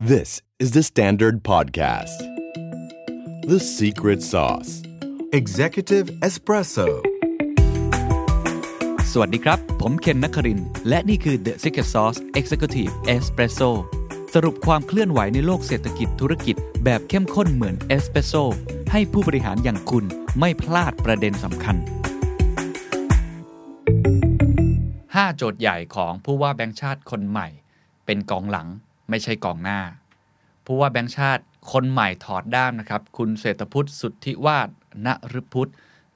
This is the Standard Podcast. The Secret Sauce Executive Espresso. สวัสดีครับผมเคนนครินทร์และนี่คือ The Secret Sauce Executive Espresso สรุปความเคลื่อนไหวในโลกเศรษฐกิจธุรกิจแบบเข้มข้นเหมือนเอสเปรสโซ่ให้ผู้บริหารอย่างคุณไม่พลาดประเด็นสำคัญ5โจทย์ใหญ่ของผู้ว่าแบงก์ชาติคนใหม่เป็นกองหลังไม่ใช่กองหน้าผู้ว่าแบงก์ชาติคนใหม่ถอดด้ามนะครับคุณเศรษฐพุทธสุทธิวาทณฤพุทธ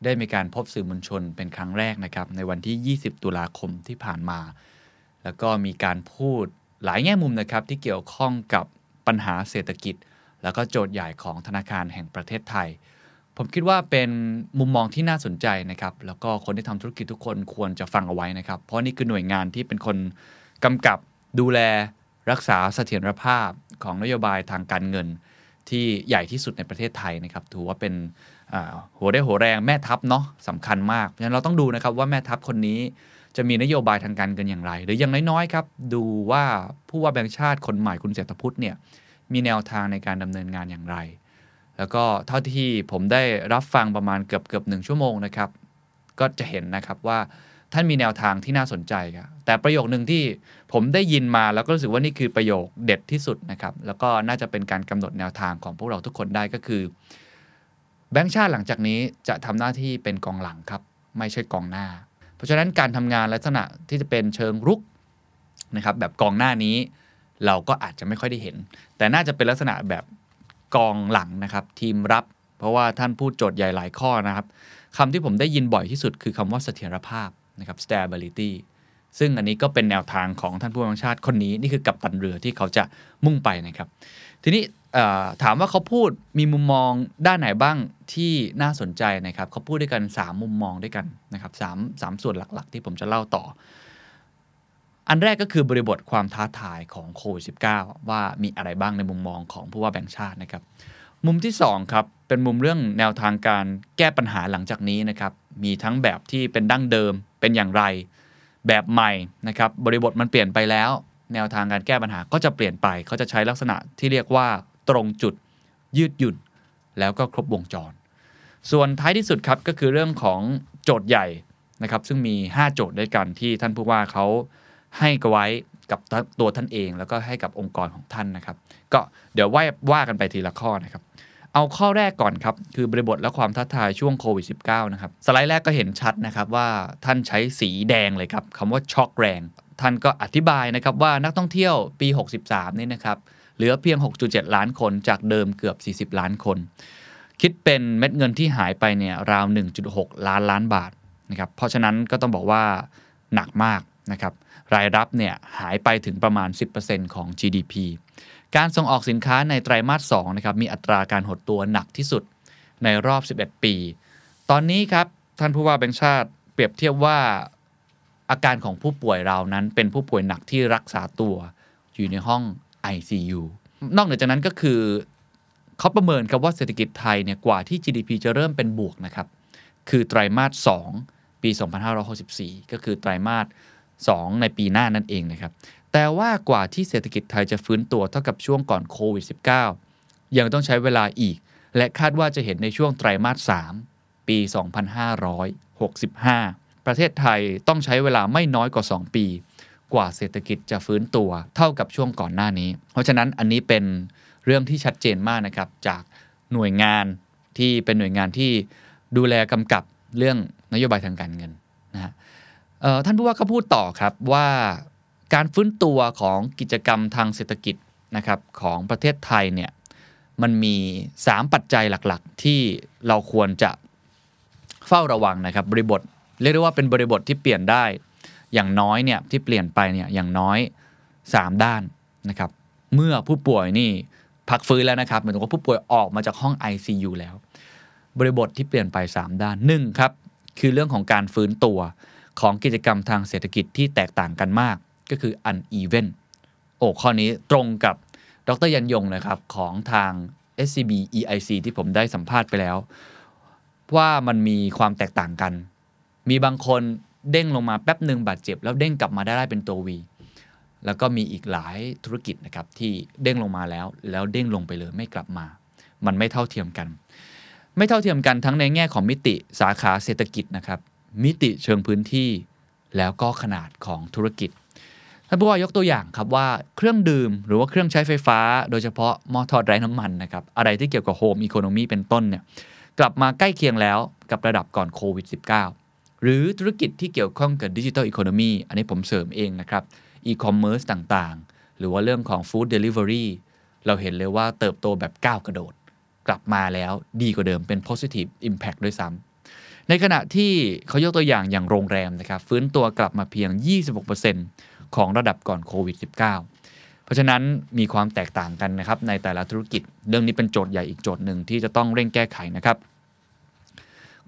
ได้มีการพบสื่อมวลชนเป็นครั้งแรกนะครับในวันที่20ตุลาคมที่ผ่านมาแล้วก็มีการพูดหลายแง่มุมนะครับที่เกี่ยวข้องกับปัญหาเศรษฐกิจแล้วก็โจทย์ใหญ่ของธนาคารแห่งประเทศไทยผมคิดว่าเป็นมุมมองที่น่าสนใจนะครับแล้วก็คนที่ทำธุรกิจทุกคนควรจะฟังเอาไว้นะครับเพราะนี่คือหน่วยงานที่เป็นคนกำกับดูแลรักษาเสถียรภาพของนโยบายทางการเงินที่ใหญ่ที่สุดในประเทศไทยนะครับถือว่าเป็นหัวได้หัวแรงแม่ทัพเนาะสำคัญมากฉะนั้นเราต้องดูนะครับว่าแม่ทัพคนนี้จะมีนโยบายทางการเงินอย่างไรหรืออย่างน้อยๆครับดูว่าผู้ว่าแบงก์ชาติคนใหม่คุณเศรษฐพุทธเนี่ยมีแนวทางในการดำเนินงานอย่างไรแล้วก็เท่าที่ผมได้รับฟังประมาณเกือบ1ชั่วโมงนะครับก็จะเห็นนะครับว่าท่านมีแนวทางที่น่าสนใจครับแต่ประโยคนึงที่ผมได้ยินมาแล้วก็รู้สึกว่านี่คือประโยคเด็ดที่สุดนะครับแล้วก็น่าจะเป็นการกำหนดแนวทางของพวกเราทุกคนได้ก็คือแบงก์ชาติหลังจากนี้จะทำหน้าที่เป็นกองหลังครับไม่ใช่กองหน้าเพราะฉะนั้นการทำงานลักษณะที่จะเป็นเชิงรุกนะครับแบบกองหน้านี้เราก็อาจจะไม่ค่อยได้เห็นแต่น่าจะเป็นลักษณะแบบกองหลังนะครับทีมรับเพราะว่าท่านพูดโจทย์ใหญ่หลายข้อนะครับคำที่ผมได้ยินบ่อยที่สุดคือคำว่าเสถียรภาพนะครับ stability ซึ่งอันนี้ก็เป็นแนวทางของท่านผู้ว่าแบงก์ชาติคนนี้นี่คือกัปตันเรือที่เขาจะมุ่งไปนะครับทีนี้ถามว่าเขาพูดมีมุมมองด้านไหนบ้างที่น่าสนใจนะครับเขาพูดด้วยกัน3มุมมองด้วยกันนะครับ3ส่วนหลักๆที่ผมจะเล่าต่ออันแรกก็คือบริบทความท้าทายของโควิด-19 ว่ามีอะไรบ้างในมุมมองของผู้ว่าแบงก์ชาตินะครับมุมที่2ครับเป็นมุมเรื่องแนวทางการแก้ปัญหาหลังจากนี้นะครับมีทั้งแบบที่เป็นดั้งเดิมเป็นอย่างไรแบบใหม่นะครับบริบทมันเปลี่ยนไปแล้วแนวทางการแก้ปัญหาก็จะเปลี่ยนไปเขาจะใช้ลักษณะที่เรียกว่าตรงจุดยืดหยุ่นแล้วก็ครบวงจรส่วนท้ายที่สุดครับก็คือเรื่องของโจทย์ใหญ่นะครับซึ่งมี5โจทย์ด้วยกันที่ท่านผู้ว่าเขาให้ไว้กับตัวท่านเองแล้วก็ให้กับองค์กรของท่านนะครับก็เดี๋ยวว่ากันไปทีละข้อนะครับเอาข้อแรกก่อนครับคือบริบทและความท้าทายช่วงโควิด-19 นะครับสไลด์แรกก็เห็นชัดนะครับว่าท่านใช้สีแดงเลยครับคำว่าช็อกแรงท่านก็อธิบายนะครับว่านักท่องเที่ยวปี63นี่นะครับเหลือเพียง 6.7 ล้านคนจากเดิมเกือบ40ล้านคนคิดเป็นเม็ดเงินที่หายไปเนี่ยราว 1.6 ล้านบาทนะครับเพราะฉะนั้นก็ต้องบอกว่าหนักมากนะครับรายรับเนี่ยหายไปถึงประมาณ 10% ของ GDP การส่งออกสินค้าในไตรมาส2นะครับมีอัตราการหดตัวหนักที่สุดในรอบ11ปีตอนนี้ครับท่านผู้ว่าแบงก์ชาติเปรียบเทียบว่าอาการของผู้ป่วยรายนั้นเป็นผู้ป่วยหนักที่รักษาตัวอยู่ในห้อง ICU นอกเหนือจากนั้นก็คือเขาประเมินครับว่าเศรษฐกิจไทยเนี่ยกว่าที่ GDP จะเริ่มเป็นบวกนะครับคือไตรมาส2ปี2564ก็คือไตรมาส2ในปีหน้านั่นเองนะครับแต่ว่ากว่าที่เศรษฐกิจไทยจะฟื้นตัวเท่ากับช่วงก่อนโควิด-19 ยังต้องใช้เวลาอีกและคาดว่าจะเห็นในช่วงไตรมาส3ปี2565ประเทศไทยต้องใช้เวลาไม่น้อยกว่า2ปีกว่าเศรษฐกิจจะฟื้นตัวเท่ากับช่วงก่อนหน้านี้เพราะฉะนั้นอันนี้เป็นเรื่องที่ชัดเจนมากนะครับจากหน่วยงานที่เป็นหน่วยงานที่ดูแลกำกับเรื่องนโยบายทางการเงินนะฮะท่านผู้ว่าก็พูดต่อครับว่าการฟื้นตัวของกิจกรรมทางเศรษฐกิจนะครับของประเทศไทยเนี่ยมันมี3ปัจจัยหลักๆที่เราควรจะเฝ้าระวังนะครับบริบทเรียกได้ว่าเป็นบริบทที่เปลี่ยนได้อย่างน้อยเนี่ยที่เปลี่ยนไปเนี่ยอย่างน้อย3ด้านนะครับเมื่อผู้ป่วยนี่พักฟื้นแล้วนะครับหมายถึงว่าผู้ป่วยออกมาจากห้อง ICU แล้วบริบทที่เปลี่ยนไป3ด้าน1ครับคือเรื่องของการฟื้นตัวของกิจกรรมทางเศรษฐกิจที่แตกต่างกันมากก็คือ uneven ข้อนี้ตรงกับดร.ยันยงนะครับของทาง SCB EIC ที่ผมได้สัมภาษณ์ไปแล้วว่ามันมีความแตกต่างกันมีบางคนเด้งลงมาแป๊บนึงบาดเจ็บแล้วเด้งกลับมาได้เป็นตัว V แล้วก็มีอีกหลายธุรกิจนะครับที่เด้งลงมาแล้วเด้งลงไปเลยไม่กลับมามันไม่เท่าเทียมกันทั้งในแง่ของมิติสาขาเศรษฐกิจนะครับมิติเชิงพื้นที่แล้วก็ขนาดของธุรกิจท่านผู้ว่ายกตัวอย่างครับว่าเครื่องดื่มหรือว่าเครื่องใช้ไฟฟ้าโดยเฉพาะหม้อทอดไร้น้ำมันนะครับอะไรที่เกี่ยวกับโฮมอีโคโนมีเป็นต้นเนี่ยกลับมาใกล้เคียงแล้วกับระดับก่อนโควิด -19 หรือธุรกิจที่เกี่ยวข้องกับดิจิทัลอีโคโนมีอันนี้ผมเสริมเองนะครับอีคอมเมิร์ซต่างๆหรือว่าเรื่องของฟู้ดเดลิเวอรี่เราเห็นเลยว่าเติบโตแบบก้าวกระโดดกลับมาแล้วดีกว่าเดิมเป็น positive impact ด้วยซ้ำในขณะที่เขายกตัวอย่างอย่างโรงแรมนะครับฟื้นตัวกลับมาเพียง 26% ของระดับก่อนโควิด -19 เพราะฉะนั้นมีความแตกต่างกันนะครับในแต่ละธุรกิจเรื่องนี้เป็นโจทย์ใหญ่อีกโจทย์หนึ่งที่จะต้องเร่งแก้ไขนะครับ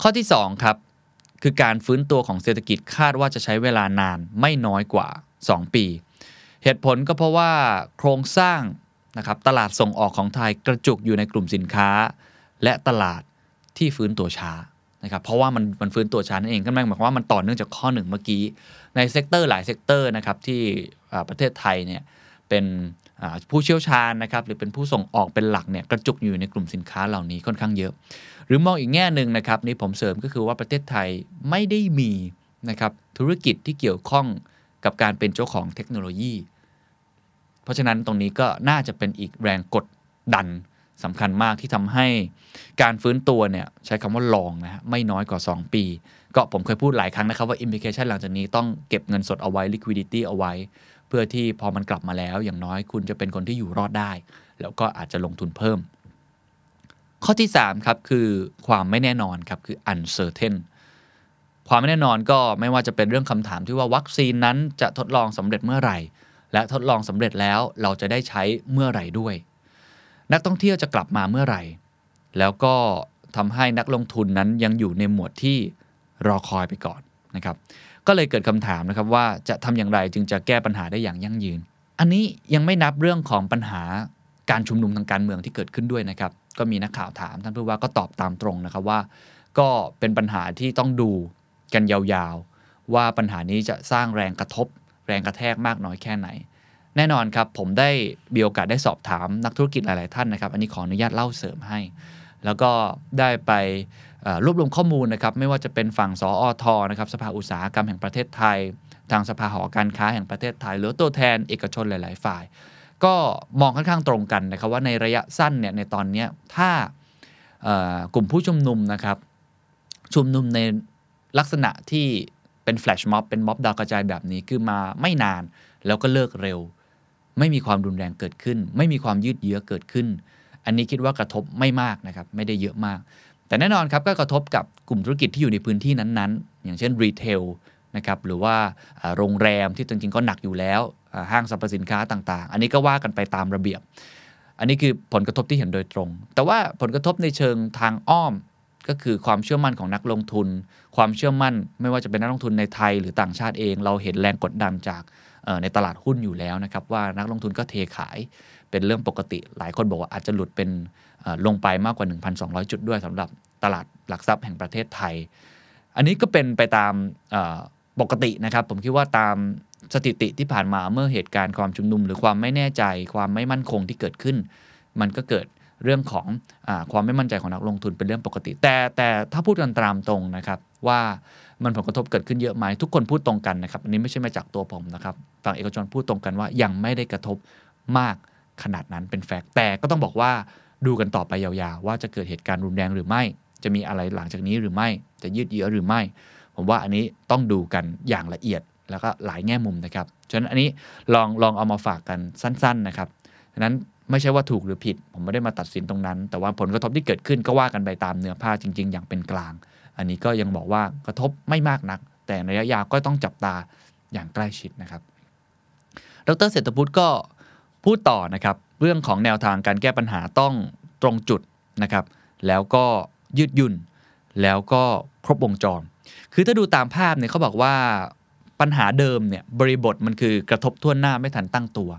ข้อที่2ครับคือการฟื้นตัวของเศรษฐกิจคาดว่าจะใช้เวลานานไม่น้อยกว่า2 ปีเหตุผลก็เพราะว่าโครงสร้างนะครับตลาดส่งออกของไทยกระจุกอยู่ในกลุ่มสินค้าและตลาดที่ฟื้นตัวช้านะครับเพราะว่ามันฟื้นตัวช้านั่นเองก็หมายความว่ามันต่อเนื่องจากข้อ1เมื่อกี้ในเซกเตอร์หลายเซกเตอร์นะครับที่ประเทศไทยเนี่ยเป็นผู้เชี่ยวชาญนะครับหรือเป็นผู้ส่งออกเป็นหลักเนี่ยกระจุกอยู่ในกลุ่มสินค้าเหล่านี้ค่อนข้างเยอะหรือมองอีกแง่นึงนะครับนี่ผมเสริมก็คือว่าประเทศไทยไม่ได้มีนะครับธุรกิจที่เกี่ยวข้องกับการเป็นเจ้าของเทคโนโลยีเพราะฉะนั้นตรงนี้ก็น่าจะเป็นอีกแรงกดดันสำคัญมากที่ทำให้การฟื้นตัวเนี่ยใช้คำว่าลองนะฮะไม่น้อยกว่า2 ปีก็ผมเคยพูดหลายครั้งนะครับว่า implication หลังจากนี้ต้องเก็บเงินสดเอาไว้ liquidity เอาไว้เพื่อที่พอมันกลับมาแล้วอย่างน้อยคุณจะเป็นคนที่อยู่รอดได้แล้วก็อาจจะลงทุนเพิ่มข้อที่3ครับคือความไม่แน่นอนครับคือ uncertainความไม่แน่นอนก็ไม่ว่าจะเป็นเรื่องคำถามที่ว่าวัคซีนนั้นจะทดลองสำเร็จเมื่อไหร่และทดลองสำเร็จแล้วเราจะได้ใช้เมื่อไหร่ด้วยนักท่องเที่ยวจะกลับมาเมื่อไหร่แล้วก็ทำให้นักลงทุนนั้นยังอยู่ในหมวดที่รอคอยไปก่อนนะครับก็เลยเกิดคำถามนะครับว่าจะทำอย่างไรจึงจะแก้ปัญหาได้อย่างยั่งยืนอันนี้ยังไม่นับเรื่องของปัญหาการชุมนุมทางการเมืองที่เกิดขึ้นด้วยนะครับก็มีนักข่าวถามท่านผู้ว่าก็ตอบตามตรงนะครับว่าก็เป็นปัญหาที่ต้องดูกันยาวๆว่าปัญหานี้จะสร้างแรงกระทบแรงกระแทกมากน้อยแค่ไหนแน่นอนครับผมได้มีโอกาสได้สอบถามนักธุรกิจหลายๆท่านนะครับอันนี้ขออนุญาตเล่าเสริมให้แล้วก็ได้ไปรวบรวมข้อมูลนะครับไม่ว่าจะเป็นฝั่งสอท.นะครับสภาอุตสาหกรรมแห่งประเทศไทยทางสภาหอการค้าแห่งประเทศไทยหรือตัวแทนเอกชนหลายๆฝ่ายก็มองค่อนข้างตรงกันนะครับว่าในระยะสั้นเนี่ยในตอนนี้ถ้ากลุ่มผู้ชุมนุมนะครับชุมนุมในลักษณะที่เป็นแฟลชม็อบเป็นม็อบดาวกระจายแบบนี้คือมาไม่นานแล้วก็เลิกเร็วไม่มีความรุนแรงเกิดขึ้นไม่มีความยืดเยื้อเกิดขึ้นอันนี้คิดว่ากระทบไม่มากนะครับไม่ได้เยอะมากแต่แน่นอนครับก็กระทบกับกลุ่มธุรกิจที่อยู่ในพื้นที่นั้นๆอย่างเช่นรีเทลนะครับหรือว่าโรงแรมที่จริงๆก็หนักอยู่แล้วห้างสรรพสินค้าต่างๆอันนี้ก็ว่ากันไปตามระเบียบอันนี้คือผลกระทบที่เห็นโดยตรงแต่ว่าผลกระทบในเชิงทางอ้อมก็คือความเชื่อมั่นของนักลงทุนความเชื่อมั่นไม่ว่าจะเป็นนักลงทุนในไทยหรือต่างชาติเองเราเห็นแรงกดดันจากในตลาดหุ้นอยู่แล้วนะครับว่านักลงทุนก็เทขายเป็นเรื่องปกติหลายคนบอกว่าอาจจะหลุดเป็นลงไปมากกว่า 1,200 จุดด้วยสำหรับตลาดหลักทรัพย์แห่งประเทศไทยอันนี้ก็เป็นไปตามปกตินะครับผมคิดว่าตามสถิติที่ผ่านมาเมื่อเหตุการณ์ความชุมนุมหรือความไม่แน่ใจความไม่มั่นคงที่เกิดขึ้นมันก็เกิดเรื่องของความไม่มั่นใจของนักลงทุนเป็นเรื่องปกติแต่ถ้าพูดกันตามตรงนะครับว่ามันผลกระทบเกิดขึ้นเยอะไหมทุกคนพูดตรงกันนะครับอันนี้ไม่ใช่มาจากตัวผมนะครับฝั่งเอกชนพูดตรงกันว่ายังไม่ได้กระทบมากขนาดนั้นเป็นแฟกต์แต่ก็ต้องบอกว่าดูกันต่อไปยาวๆว่าจะเกิดเหตุการณ์รุนแรงหรือไม่จะมีอะไรหลังจากนี้หรือไม่จะยืดเยื้อหรือไม่ผมว่าอันนี้ต้องดูกันอย่างละเอียดแล้วก็หลายแง่มุมนะครับฉะนั้นอันนี้ลองเอามาฝากกันสั้นๆนะครับฉะนั้นไม่ใช่ว่าถูกหรือผิดผมไม่ได้มาตัดสินตรงนั้นแต่ว่าผลกระทบที่เกิดขึ้นก็ว่ากันไปตามเนื้อผ้าจริงๆอย่างเป็นกลางอันนี้ก็ยังบอกว่ากระทบไม่มากนักแต่ระยะยาวก็ต้องจับตาอย่างใกล้ชิดนะครับดร.เศรษฐพุทธก็พูดต่อนะครับเรื่องของแนวทางการแก้ปัญหาต้องตรงจุดนะครับแล้วก็ยืดหยุ่นแล้วก็ครบวงจรคือถ้าดูตามภาพเนี่ยเขาบอกว่าปัญหาเดิมเนี่ยบริบทมันคือกระทบทั่วหน้าไม่ทันตั้งตัว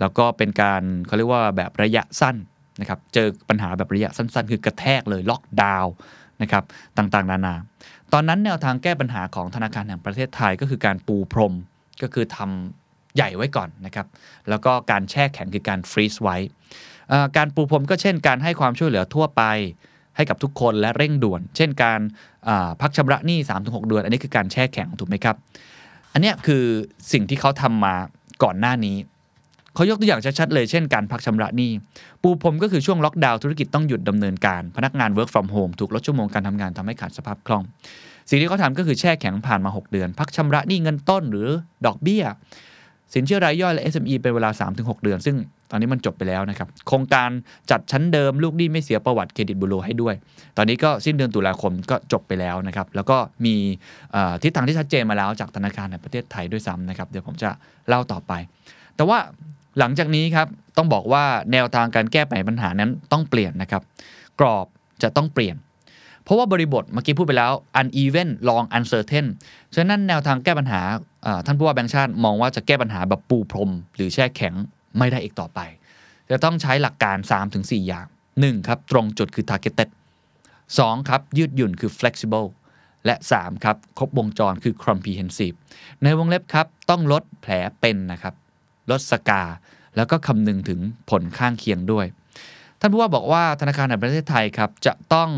แล้วก็เป็นการเขาเรียกว่าแบบระยะสั้นนะครับเจอปัญหาแบบระยะสั้นๆคือกระแทกเลยล็อกดาวน์นะครับต่างๆนานาตอนนั้นแนวทางแก้ปัญหาของธนาคารแห่งประเทศไทยก็คือการปูพรมก็คือท ใหญ่ไว้ก่อนนะครับแล้วก็การแช่แข็งคือการฟรีซไว้การปูพรมก็เช่นการให้ความช่วยเหลือทั่วไปให้กับทุกคนและเร่งด่วนเช่นการพักชำระหนี้ 3-6 เดือนอันนี้คือการแช่แข็งถูกไหมครับอันนี้คือสิ่งที่เขาทำมาก่อนหน้านี้เขายกตัวอย่างชัดๆเลยเช่นการพักชำระหนี้ปูพรมก็คือช่วงล็อกดาวน์ธุรกิจต้องหยุดดำเนินการพนักงาน work from home ถูกลดชั่วโมงการทำงานทำให้ขาดสภาพคล่องสิ่งที่เขาทำก็คือแช่แข็งผ่านมา6เดือนพักชำระหนี้เงินต้นหรือดอกเบี้ยสินเชื่อรายย่อยและ SME เป็นเวลา 3-6 เดือนซึ่งตอนนี้มันจบไปแล้วนะครับโครงการจัดชั้นเดิมลูกหนี้ไม่เสียประวัติเครดิตบูโรให้ด้วยตอนนี้ก็สิ้นเดือนตุลาคมก็จบไปแล้วนะครับแล้วก็มีทิศทางที่ชัดเจนมาแล้วจากธนาคารแห่งประเทศไทยด้วยซ้ำนะครับเดี๋ยวผมจะเล่าต่อไปแต่ว่าหลังจากนี้ครับต้องบอกว่าแนวทางการแก้ไขปัญหานั้นต้องเปลี่ยนนะครับกรอบจะต้องเปลี่ยนเพราะว่าบริบทเมื่อกี้พูดไปแล้ว uneven long uncertain ฉะนั้นแนวทางแก้ปัญหาท่านผู้ว่าแบงก์ชาติมองว่าจะแก้ปัญหาแบบปูพรมหรือแช่แข็งไม่ได้อีกต่อไปจะต้องใช้หลักการ 3-4 อย่าง1ครับตรงจุดคือ targeted 2ครับยืดหยุ่นคือ flexible และ3ครับครบวงจรคือ comprehensive ในวงเล็บครับต้องลดแผลเป็นนะครับลดสกาแล้วก็คำนึงถึงผลข้างเคียงด้วยท่านผู้ว่าบอกว่าธนาคารแห่งประเทศไทยครับจะต้อง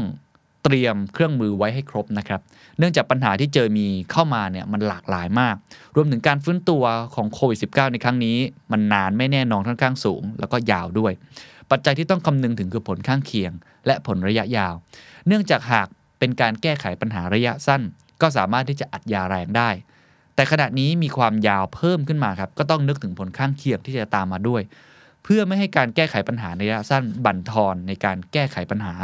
เตรียมเครื่องมือไว้ให้ครบนะครับเนื่องจากปัญหาที่เจอมีเข้ามาเนี่ยมันหลากหลายมากรวมถึงการฟื้นตัวของโควิด -19 ในครั้งนี้มันนานไม่แน่นอนค่อนข้างสูงแล้วก็ยาวด้วยปัจจัยที่ต้องคำนึงถึงคือผลข้างเคียงและผลระยะยาวเนื่องจากหากเป็นการแก้ไขปัญหาระยะสั้นก็สามารถที่จะอัดยาแรงได้แต่ขณะนี้มีความยาวเพิ่มขึ้นมาครับก็ต้องนึกถึงผลข้างเคียงที่จะตามมาด้วยเพื่อไม่ให้การแก้ไขปัญหาในระยะสั้นบั่นทอนในการแก้ไขปัญหา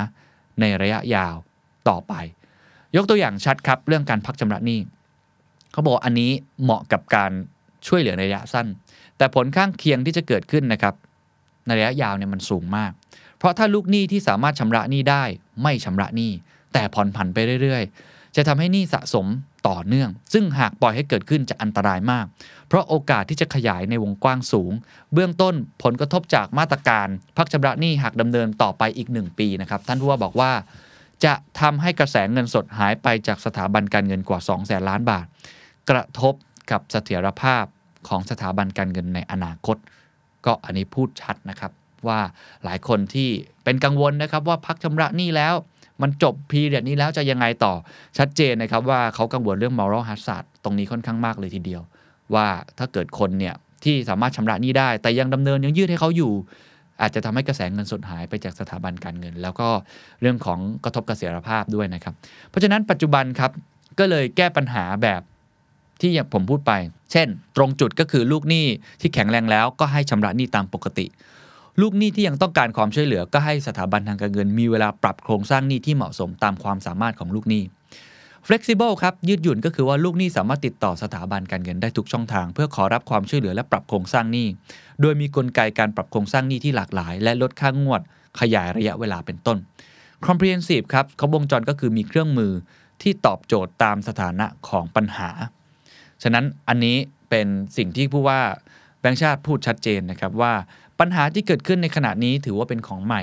ในระยะยาวต่อไปยกตัวอย่างชัดครับเรื่องการพักชำระหนี้เขาบอกอันนี้เหมาะกับการช่วยเหลือในระยะสั้นแต่ผลข้างเคียงที่จะเกิดขึ้นนะครับในระยะยาวเนี่ยมันสูงมากเพราะถ้าลูกหนี้ที่สามารถชำระหนี้ได้ไม่ชำระหนี้แต่ผ่อนผันไปเรื่อยๆจะทำให้หนี้สะสมต่อเนื่องซึ่งหากปล่อยให้เกิดขึ้นจะอันตรายมากเพราะโอกาสที่จะขยายในวงกว้างสูงเบื้องต้นผลกระทบจากมาตรการพักชำระหนี้หากดำเนินต่อไปอีก1ปีนะครับท่านผู้ว่าบอกว่าจะทำให้กระแสเงินสดหายไปจากสถาบันการเงินกว่า 200,000 ล้านบาทกระทบกับเสถียรภาพของสถาบันการเงินในอนาคตก็อันนี้พูดชัดนะครับว่าหลายคนที่เป็นกังวลนะครับว่าพักชำระหนี้แล้วมันจบพีเรียดนี้แล้วจะยังไงต่อชัดเจนนะครับว่าเขากังวลเรื่อง moral hazard ตรงนี้ค่อนข้างมากเลยทีเดียวว่าถ้าเกิดคนเนี่ยที่สามารถชำระหนี้ได้แต่ยังดำเนินยังยืดให้เขาอยู่อาจจะทำให้กระแสเงินสดหายไปจากสถาบันการเงินแล้วก็เรื่องของกระทบกับเสถียรภาพด้วยนะครับเพราะฉะนั้นปัจจุบันครับก็เลยแก้ปัญหาแบบที่ผมพูดไปเช่นตรงจุดก็คือลูกหนี้ที่แข็งแรงแล้วก็ให้ชำระหนี้ตามปกติลูกหนี้ที่ยังต้องการความช่วยเหลือก็ให้สถาบันทางการเงินมีเวลาปรับโครงสร้างหนี้ที่เหมาะสมตามความสามารถของลูกหนี้ flexible ครับยืดหยุ่นก็คือว่าลูกหนี้สามารถติดต่อสถาบันการเงินได้ทุกช่องทางเพื่อขอรับความช่วยเหลือและปรับโครงสร้างหนี้โดยมีกลไกการปรับโครงสร้างหนี้ที่หลากหลายและลดค่างวดขยายระยะเวลาเป็นต้น comprehensive ครับครบวงจรก็คือมีเครื่องมือที่ตอบโจทย์ตามสถานะของปัญหาฉะนั้นอันนี้เป็นสิ่งที่ผู้ว่าแบงก์ชาติพูดชัดเจนนะครับว่าปัญหาที่เกิดขึ้นในขณะนี้ถือว่าเป็นของใหม่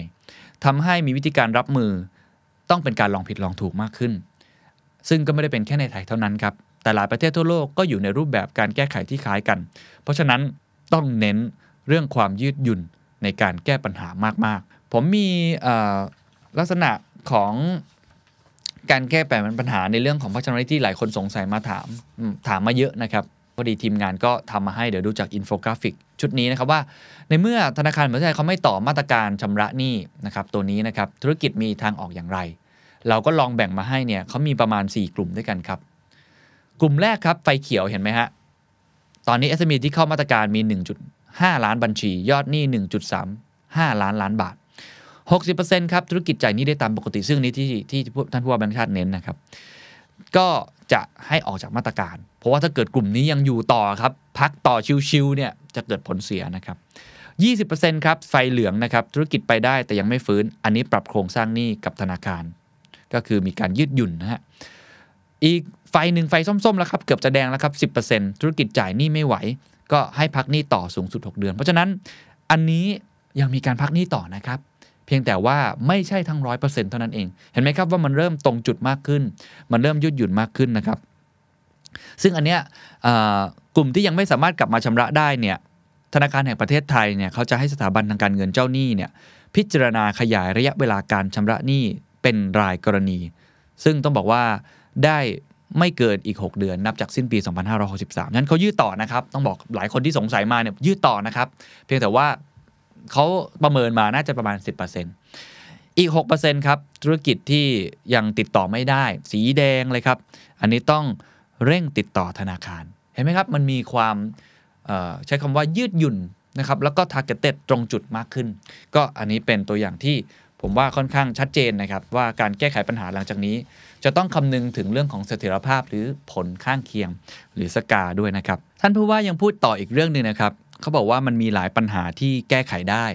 ทำให้มีวิธีการรับมือต้องเป็นการลองผิดลองถูกมากขึ้นซึ่งก็ไม่ได้เป็นแค่ในไทยเท่านั้นครับแต่หลายประเทศทั่วโลกก็อยู่ในรูปแบบการแก้ไขที่คล้ายกันเพราะฉะนั้นต้องเน้นเรื่องความยืดหยุ่นในการแก้ปัญหามากๆผมมีลักษณะของการแก้ไขปัญหาในเรื่องของพัฒนาที่หลายคนสงสัยมาถามมาเยอะนะครับพอดีทีมงานก็ทำมาให้เดี๋ยวดูจากอินโฟกราฟิกชุดนี้นะครับว่าในเมื่อธนาคารแห่งประเทศไทยเขาไม่ต่อมาตรการชำระหนี้นะครับตัวนี้นะครับธุรกิจมีทางออกอย่างไรเราก็ลองแบ่งมาให้เนี่ยเขามีประมาณ4กลุ่มด้วยกันครับกลุ่มแรกครับไฟเขียวเห็นไหมฮะตอนนี้ SME ที่เข้ามาตรการมี 1.5 ล้านบัญชียอดหนี้ 1.35 ล้านบาท 60% ครับธุรกิจจ่ายหนี้ได้ตามปกติซึ่งนี้ที่ท่านผู้ว่าแบงก์ชาติเน้นนะครับก็จะให้ออกจากมาตรการเพราะว่าถ้าเกิดกลุ่มนี้ยังอยู่ต่อครับพักต่อชิวๆเนี่ยจะเกิดผลเสียนะครับ 20% ครับไฟเหลืองนะครับธุรกิจไปได้แต่ยังไม่ฟื้นอันนี้ปรับโครงสร้างหนี้กับธนาคารก็คือมีการยืดหยุ่นนะฮะอีกไฟหนึ่งไฟส้มๆแล้วครับเกือบจะแดงแล้วครับ 10% ธุรกิจจ่ายหนี้ไม่ไหวก็ให้พักหนี้ต่อสูงสุด6เดือนเพราะฉะนั้นอันนี้ยังมีการพักหนี้ต่อนะครับเพียงแต่ว่าไม่ใช่ทั้ง 100% เท่านั้นเองเห็นไหมครับว่ามันเริ่มตรงจุดมากขึ้นมันเริ่มยืดหยุ่นมากขึ้นนะครับซึ่งอันเนี้ยก ลุ่มที่ยังไม่สามารถกลับมาชำระได้เนี่ยธนาคารแห่งประเทศไทยเนี่ยเขาจะให้สถาบันทางการเงินเจ้าหนี้เนี่ยพิจารณาขยายระยะเวลาการชำระหนี้เป็นรายกรณีซึ่งต้องบอกว่าได้ไม่เกินอีก6เดือนนับจากสิ้นปี2563นั้นเขายืดต่อนะครับต้องบอกหลายคนที่สงสัยมาเนี่ยยืดต่อนะครับเพียงแต่ว่าเขาประเมินมาน่าจะประมาณ 10% อีก 6% ครับธุรกิจที่ยังติดต่อไม่ได้สีแดงเลยครับอันนี้ต้องเร่งติดต่อธนาคารเห็นไหมครับมันมีความใช้คำว่ายืดหยุ่นนะครับแล้วก็ targeted ตรงจุดมากขึ้นก็อันนี้เป็นตัวอย่างที่ผมว่าค่อนข้างชัดเจนนะครับว่าการแก้ไขปัญหาหลังจากนี้จะต้องคำนึงถึงเรื่องของเสถียรภาพหรือผลข้างเคียงหรือสกาด้วยนะครับท่านผู้ว่ายังพูดต่ออีกเรื่องนึงนะครับเขาบอกว่ามันมีหลายปัญหาที่แก้ไขได้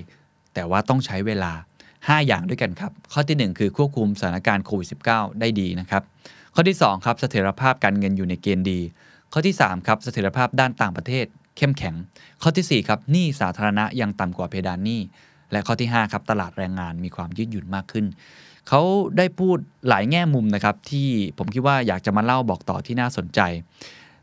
แต่ว่าต้องใช้เวลา5อย่างด้วยกันครับข้อที่1คือควบคุมสถานการณ์โควิด-19 ได้ดีนะครับข้อที่2ครับเสถียรภาพการเงินอยู่ในเกณฑ์ดีข้อที่3ครับเสถียรภาพด้านต่างประเทศเข้มแข็งข้อที่4ครับหนี้สาธารณะยังต่ำกว่าเพดานหนี้และข้อที่5ครับตลาดแรงงานมีความยืดหยุ่นมากขึ้นเขาได้พูดหลายแง่มุมนะครับที่ผมคิดว่าอยากจะมาเล่าบอกต่อที่น่าสนใจ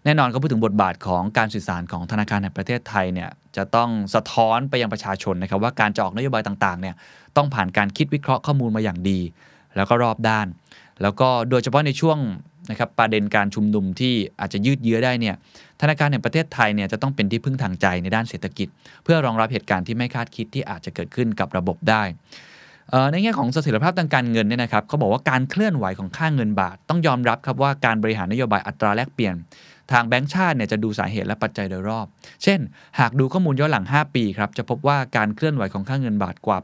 แน่นอนเขาพูดถึงบทบาทของการสื่อสารของธนาคารแห่งประเทศไทยเนี่ยจะต้องสะท้อนไปยังประชาชนนะครับว่าการจะออกนโยบายต่างๆเนี่ยต้องผ่านการคิดวิเคราะห์ข้อมูลมาอย่างดีแล้วก็รอบด้านแล้วก็โดยเฉพาะในช่วงนะครับประเด็นการชุมนุมที่อาจจะยืดเยื้อได้เนี่ยธนาคารแห่งประเทศไทยเนี่ยจะต้องเป็นที่พึ่งทางใจในด้านเศรษฐกิจเพื่อรองรับเหตุการณ์ที่ไม่คาดคิดที่อาจจะเกิดขึ้นกับระบบได้ในแง่ของเสถียรภาพทางการเงินเนี่ยนะครับเขาบอกว่าการเคลื่อนไหวของค่าเงินบาทต้องยอมรับครับว่าการบริหารนโยบายอัตราแลกเปลี่ยนทางแบงก์ชาติเนี่ยจะดูสาเหตุและปัจจัยโดยรอบเช่นหากดูข้อมูลย้อนหลัง5ปีครับจะพบว่าการเคลื่อนไหวของค่าเงินบาทกว่า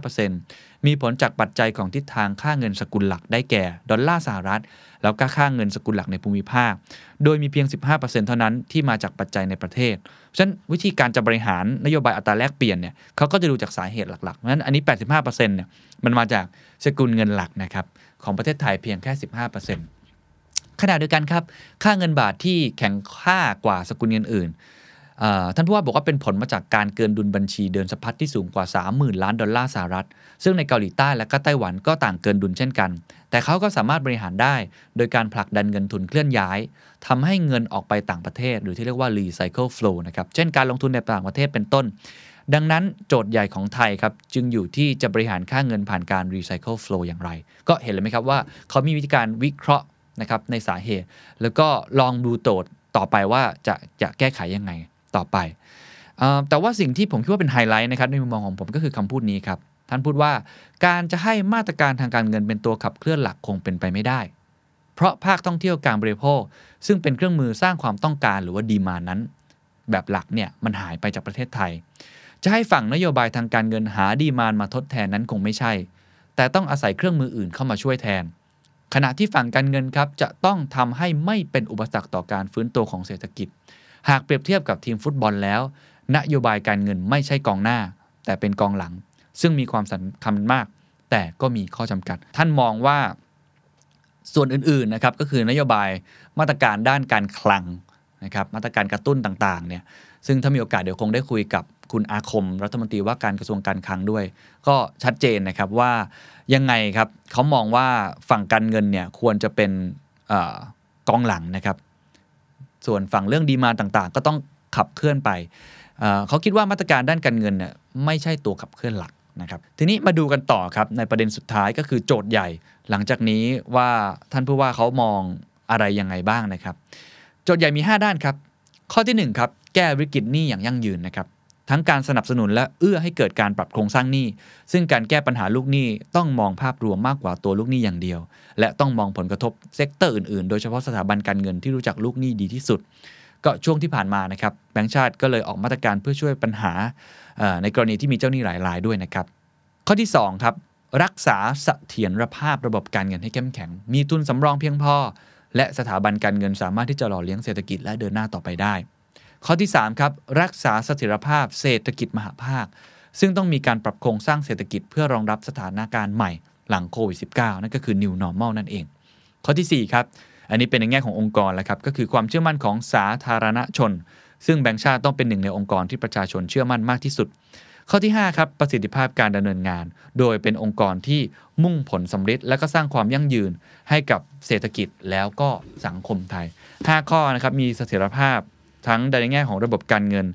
85% มีผลจากปัจจัยของทิศทางค่าเงินสกุลหลักได้แก่ดอลลาร์สหรัฐแล้วก็ค่าเงินสกุลหลักในภูมิภาคโดยมีเพียง 15% เท่านั้นที่มาจากปัจจัยในประเทศเพราะฉะนั้นวิธีการจะบริหารนโยบายอัตราแลกเปลี่ยนเนี่ยเขาก็จะดูจากสาเหตุหลักๆเพราะฉะนั้นอันนี้ 85% เนี่ยมันมาจากสกุลเงินหลักนะครับของประเทศไทยเพียงแค่ 15%ขณะเดียวกันครับค่าเงินบาทที่แข็งค่ากว่าสกุลเงินอื่นท่านผู้ว่าบอกว่าเป็นผลมาจากการเกินดุลบัญชีเดินสะพัดที่สูงกว่า 30,000 ล้านดอลลาร์สหรัฐซึ่งในเกาหลีใต้และก็ไต้หวันก็ต่างเกินดุลเช่นกันแต่เขาก็สามารถบริหารได้โดยการผลักดันเงินทุนเคลื่อนย้ายทำให้เงินออกไปต่างประเทศหรือที่เรียกว่า recycle flow นะครับเช่นการลงทุนในต่างประเทศเป็นต้นดังนั้นโจทย์ใหญ่ของไทยครับจึงอยู่ที่จะบริหารค่าเงินผ่านการ recycle flow อย่างไรก็เห็นเลยไหมครับว่าเขามีวิธีการวิเคราะห์นะครับในสาเหตุแล้วก็ลองดูโจทย์ต่อไปว่าจะแก้ไขยังไงต่อไปแต่ว่าสิ่งที่ผมคิดว่าเป็นไฮไลท์นะครับในมุมมองของผมก็คือคำพูดนี้ครับท่านพูดว่าการจะให้มาตรการทางการเงินเป็นตัวขับเคลื่อนหลักคงเป็นไปไม่ได้เพราะภาคท่องเที่ยวการบริโภคซึ่งเป็นเครื่องมือสร้างความต้องการหรือว่าดีมานด์นั้นแบบหลักเนี่ยมันหายไปจากประเทศไทยจะให้ฝั่งนโยบายทางการเงินหาดีมานด์มาทดแทนนั้นคงไม่ใช่แต่ต้องอาศัยเครื่องมืออื่นเข้ามาช่วยแทนขณะที่ฝั่งการเงินครับจะต้องทำให้ไม่เป็นอุปสรรคต่อการฟื้นตัวของเศรษฐกิจหากเปรียบเทียบกับทีมฟุตบอลแล้วนโยบายการเงินไม่ใช่กองหน้าแต่เป็นกองหลังซึ่งมีความสำคัญมากแต่ก็มีข้อจำกัดท่านมองว่าส่วนอื่นๆนะครับก็คือนโยบายมาตรการด้านการคลังนะครับมาตรการกระตุ้นต่างๆเนี่ยซึ่งถ้ามีโอกาสเดี๋ยวคงได้คุยกับคุณอาคมรัฐมนตรีว่าการกระทรวงการคลังด้วยก็ชัดเจนนะครับว่ายังไงครับเขามองว่าฝั่งการเงินเนี่ยควรจะเป็นกองหลังนะครับส่วนฝั่งเรื่องดีมานด์ต่างๆก็ต้องขับเคลื่อนไปเขาคิดว่ามาตรการด้านการเงินเนี่ยไม่ใช่ตัวขับเคลื่อนหลักนะครับทีนี้มาดูกันต่อครับในประเด็นสุดท้ายก็คือโจทย์ใหญ่หลังจากนี้ว่าท่านผู้ว่าเขามองอะไรยังไงบ้างนะครับโจทย์ใหญ่มี5ด้านครับข้อที่1ครับแก้วิกฤตหนี้อย่างยั่งยืนนะครับทั้งการสนับสนุนและเอื้อให้เกิดการปรับโครงสร้างหนี้ซึ่งการแก้ปัญหาลูกหนี้ต้องมองภาพรวมมากกว่าตัวลูกหนี้อย่างเดียวและต้องมองผลกระทบเซกเตอร์อื่นๆโดยเฉพาะสถาบันการเงินที่รู้จักลูกหนี้ดีที่สุดก็ช่วงที่ผ่านมานะครับแบงก์ชาติก็เลยออกมาตรการเพื่อช่วยปัญหาในกรณีที่มีเจ้าหนี้หลายรายด้วยนะครับข้อที่2ครับรักษาเสถียรภาพระบบการเงินให้เข้มแข็งมีทุนสำรองเพียงพอและสถาบันการเงินสามารถที่จะหล่อเลี้ยงเศรษฐกิจและเดินหน้าต่อไปได้ข้อที่3ครับรักษาเสถียรภาพเศรษฐกิจมหภาคซึ่งต้องมีการปรับโครงสร้างเศรษฐกิจเพื่อรองรับสถานการณ์ใหม่หลังโควิด-19 นั่นก็คือ New Normal นั่นเองข้อที่4ครับอันนี้เป็นในแง่ขององค์กรแล้วครับก็คือความเชื่อมั่นของสาธารณชนซึ่งแบงก์ชาติต้องเป็นหนึ่งในองค์กรที่ประชาชนเชื่อมั่นมากที่สุดข้อที่5ครับประสิทธิภาพการดำเนินงานโดยเป็นองค์กรที่มุ่งผลสำเร็จและก็สร้างความยั่งยืนให้กับเศรษฐกิจแล้วก็สังคมไทย5ข้อนะครับมีเสถียรภาพ ทั้งในแง่ของระบบการเงิน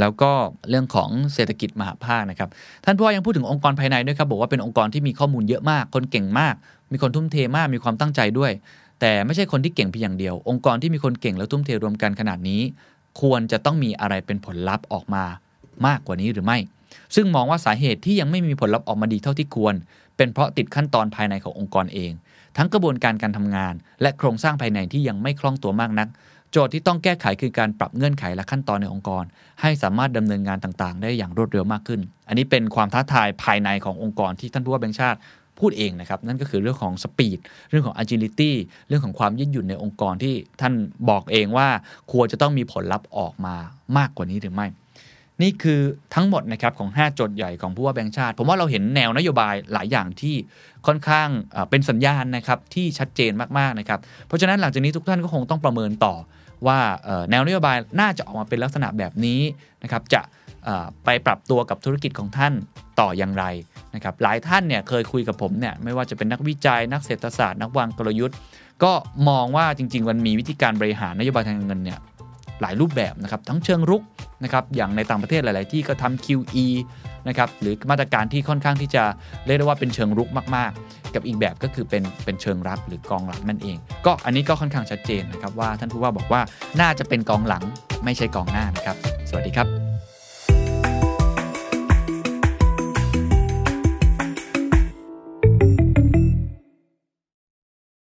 แล้วก็เรื่องของเศรษฐกิจมหาภาคนะครับท่านผู้ว่ายังพูดถึงองค์กรภายในด้วยครับบอกว่าเป็นองค์กรที่มีข้อมูลเยอะมากคนเก่งมากมีคนทุ่มเทมากมีความตั้งใจด้วยแต่ไม่ใช่คนที่เก่งเพียงอย่างเดียวองค์กรที่มีคนเก่งแล้วทุ่มเทรวมกันขนาดนี้ควรจะต้องมีอะไรเป็นผลลัพธ์ออกมามากกว่านี้หรือไม่ซึ่งมองว่าสาเหตุที่ยังไม่มีผลลัพธ์ออกมาดีเท่าที่ควรเป็นเพราะติดขั้นตอนภายในขององค์กรเองทั้งกระบวนการการทำงานและโครงสร้างภายในที่ยังไม่คล่องตัวมากนักโจทย์ที่ต้องแก้ไขคือการปรับเงื่อนไขและขั้นตอนในองค์กรให้สามารถดำเนินงานต่างๆได้อย่างรวดเร็วมากขึ้นอันนี้เป็นความท้าทายภายในขององค์กรที่ท่านผู้ว่าแบงค์ชาติพูดเองนะครับนั่นก็คือเรื่องของ speed เรื่องของ agility เรื่องของความยืดหยุ่นในองค์กรที่ท่านบอกเองว่าควรจะต้องมีผลลัพธ์ออกมามากกว่านี้หรือไม่นี่คือทั้งหมดนะครับของ5โจทย์ใหญ่ของผู้ว่าแบงค์ชาติผมว่าเราเห็นแนวนโยบายหลายอย่างที่ค่อนข้างเป็นสัญญาณนะครับที่ชัดเจนมากๆนะครับเพราะฉะนั้นหลังจากนี้ทุกท่านก็คงต้องประเมินต่อว่าแนวนโยบายน่าจะออกมาเป็นลักษณะแบบนี้นะครับจะไปปรับตัวกับธุรกิจของท่านต่ออย่างไรนะครับหลายท่านเนี่ยเคยคุยกับผมเนี่ยไม่ว่าจะเป็นนักวิจัยนักเศรษฐศาสตร์นักวางกลยุทธ์ก็มองว่าจริงๆมันมีวิธีการบริหารนโยบายทางการเงินเนี่ยหลายรูปแบบนะครับทั้งเชิงรุกนะครับอย่างในต่างประเทศหลายๆที่ก็ทำ QE นะครับหรือมาตรการที่ค่อนข้างที่จะเรียกได้ว่าเป็นเชิงรุกมากๆกับอีกแบบก็คือเป็นเชิงรับหรือกองหลังนั่นเองก็อันนี้ก็ค่อนข้างชัดเจนนะครับว่าท่านผู้ว่าบอกว่าน่าจะเป็นกองหลังไม่ใช่กองหน้านะครับสวัสดีครับ